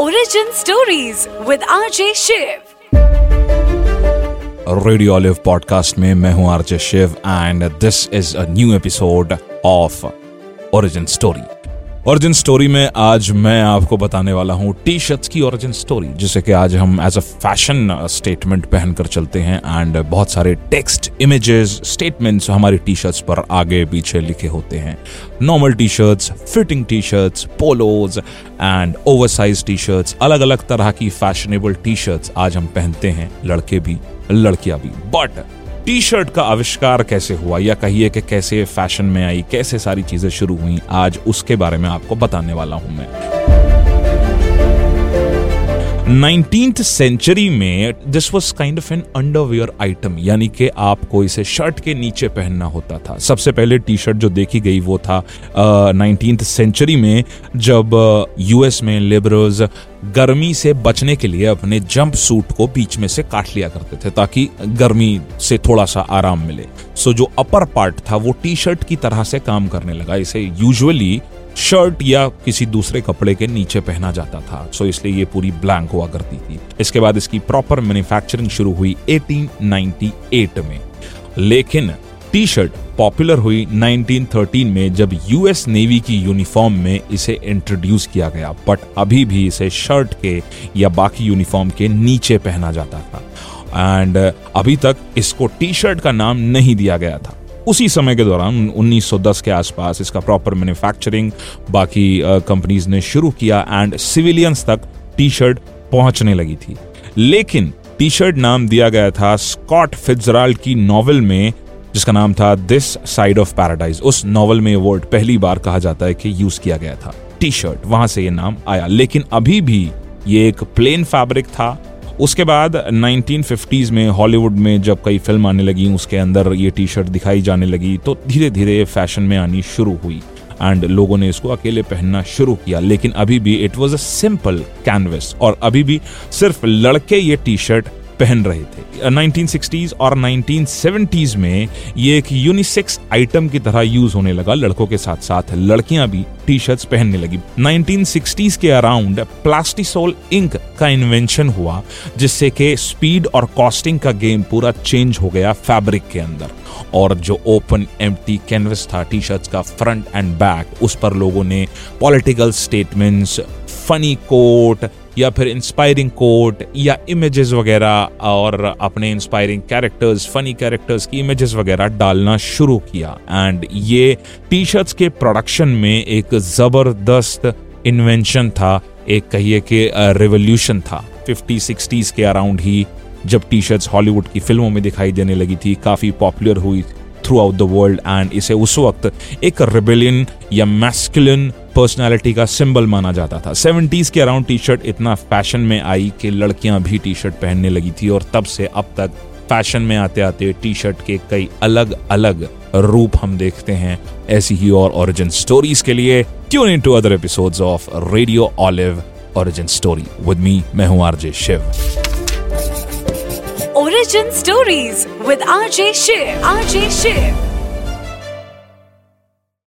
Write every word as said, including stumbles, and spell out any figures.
Origin Stories with R J Shiv. Radio Olive Podcast में मैं हूँ R J Shiv and this is a new episode of Origin Story. Origin Story में आज मैं आपको बताने वाला हूँ टी शर्ट्स की origin story, जिसे कि आज हम as a fashion statement पहनकर चलते हैं and बहुत सारे text, images, statements हमारी टी शर्ट्स पर आगे पीछे लिखे होते हैं. Normal T shirts, fitting T shirts, polos and oversized T shirts, अलग अलग तरह की fashionable टी शर्ट्स आज हम पहनते हैं, लड़के भी लड़कियां भी. But टी शर्ट का आविष्कार कैसे हुआ, या कहिए कि कैसे फैशन में आई, कैसे सारी चीजें शुरू हुई, आज उसके बारे में आपको बताने वाला हूं मैं. नाइनटीन्थ सेंचुरी में this was kind of an underwear item, यानी कि आपको इसे शर्ट के नीचे पहनना होता था. सबसे पहले टी शर्ट जो देखी गई वो था नाइनटीन्थ सेंचुरी में, जब यूएस में लेबरर्स गर्मी से बचने के लिए अपने जंप सूट को बीच में से काट लिया करते थे ताकि गर्मी से थोड़ा सा आराम मिले. सो जो अपर पार्ट था वो टी शर्ट की तरह से काम करने लगा. इसे यूजुअली शर्ट या किसी दूसरे कपड़े के नीचे पहना जाता था, सो इसलिए ये पूरी ब्लैंक हुआ करती थी. इसके बाद इसकी प्रॉपर मैन्युफैक्चरिंग शुरू हुई अठारह सौ अट्ठानवे में, लेकिन टी शर्ट पॉपुलर हुई नाइनटीन थर्टीन में जब यूएस नेवी की यूनिफॉर्म में इसे इंट्रोड्यूस किया गया. बट अभी भी इसे शर्ट के या बाकी यूनिफॉर्म के नीचे पहना जाता था एंड अभी तक इसको टी शर्ट का नाम नहीं दिया गया था. उसी समय के दौरान उन्नीस सौ दस के आसपास इसका प्रॉपर मैन्युफैक्चरिंग बाकी कंपनीज ने शुरू किया एंड सिविलियंस तक टी शर्ट पहुंचने लगी थी. लेकिन टी शर्ट नाम दिया गया था स्कॉट फिट्जराल्ड की नॉवेल में, जिसका नाम था दिस साइड ऑफ पैराडाइज. उस नॉवेल में वर्ड पहली बार कहा जाता है कि यूज किया गया था टी शर्ट, वहां से ये नाम आया. लेकिन अभी भी ये एक प्लेन फैब्रिक था. उसके बाद नाइनटीन फिफ्टीज़ में हॉलीवुड में जब कई फिल्म आने लगी, उसके अंदर ये टी शर्ट दिखाई जाने लगी, तो धीरे धीरे फैशन में आनी शुरू हुई एंड लोगों ने इसको अकेले पहनना शुरू किया. लेकिन अभी भी it was a simple canvas, और अभी भी सिर्फ लड़के ये टी शर्ट पहन रहे थे. नाइनटीन सिक्सटीज़ और नाइनटीन सेवेंटीज़ में ये एक यूनिसेक्स आइटम की तरह यूज होने लगा. लड़कों के साथ साथ लड़कियां भी टी शर्ट्स पहनने लगी. नाइनटीन सिक्सटीज़ के अराउंड प्लास्टिसोल इंक का इन्वेंशन हुआ, जिससे कि स्पीड और कॉस्टिंग का गेम पूरा चेंज हो गया फैब्रिक के अंदर, और जो ओपन एम्प्टी कैनवस था टी शर्ट्स का फ्रंट एंड बैक, उस पर लोगों ने पॉलिटिकल स्टेटमेंट्स, फनी कोट या फिर इंस्पायरिंग कोट या इमेजेस वगैरह, और अपने इंस्पायरिंग कैरेक्टर्स, फनी कैरेक्टर्स की इमेजेस वगैरह डालना शुरू किया. एंड ये टी शर्ट्स के प्रोडक्शन में एक ज़बरदस्त इन्वेंशन था, एक कहिए कि रेवोल्यूशन था. फिफ्टी सिक्सटीज़ के अराउंड ही जब टी शर्ट्स हॉलीवुड की फिल्मों में दिखाई देने लगी थी, काफ़ी पॉपुलर हुई throughout the world and इसे उस वक्त एक रेबेलियन या मैस्कुलिन पर्सनालिटी का सिंबल माना जाता था. सेवेंटीज़ के अराउंड टी शर्ट इतना फैशन में आई कि लड़कियां भी टी शर्ट पहनने लगी थी, और तब से अब तक फैशन में आते आते टी शर्ट के कई अलग अलग रूप हम देखते हैं. ऐसी ही और ओरिजिन स्टोरीज के लिए tune in to other episodes of Radio Olive origin story with me. मैं हूं RJ Shiv. Origin Stories with R J Shiv. R J Shiv.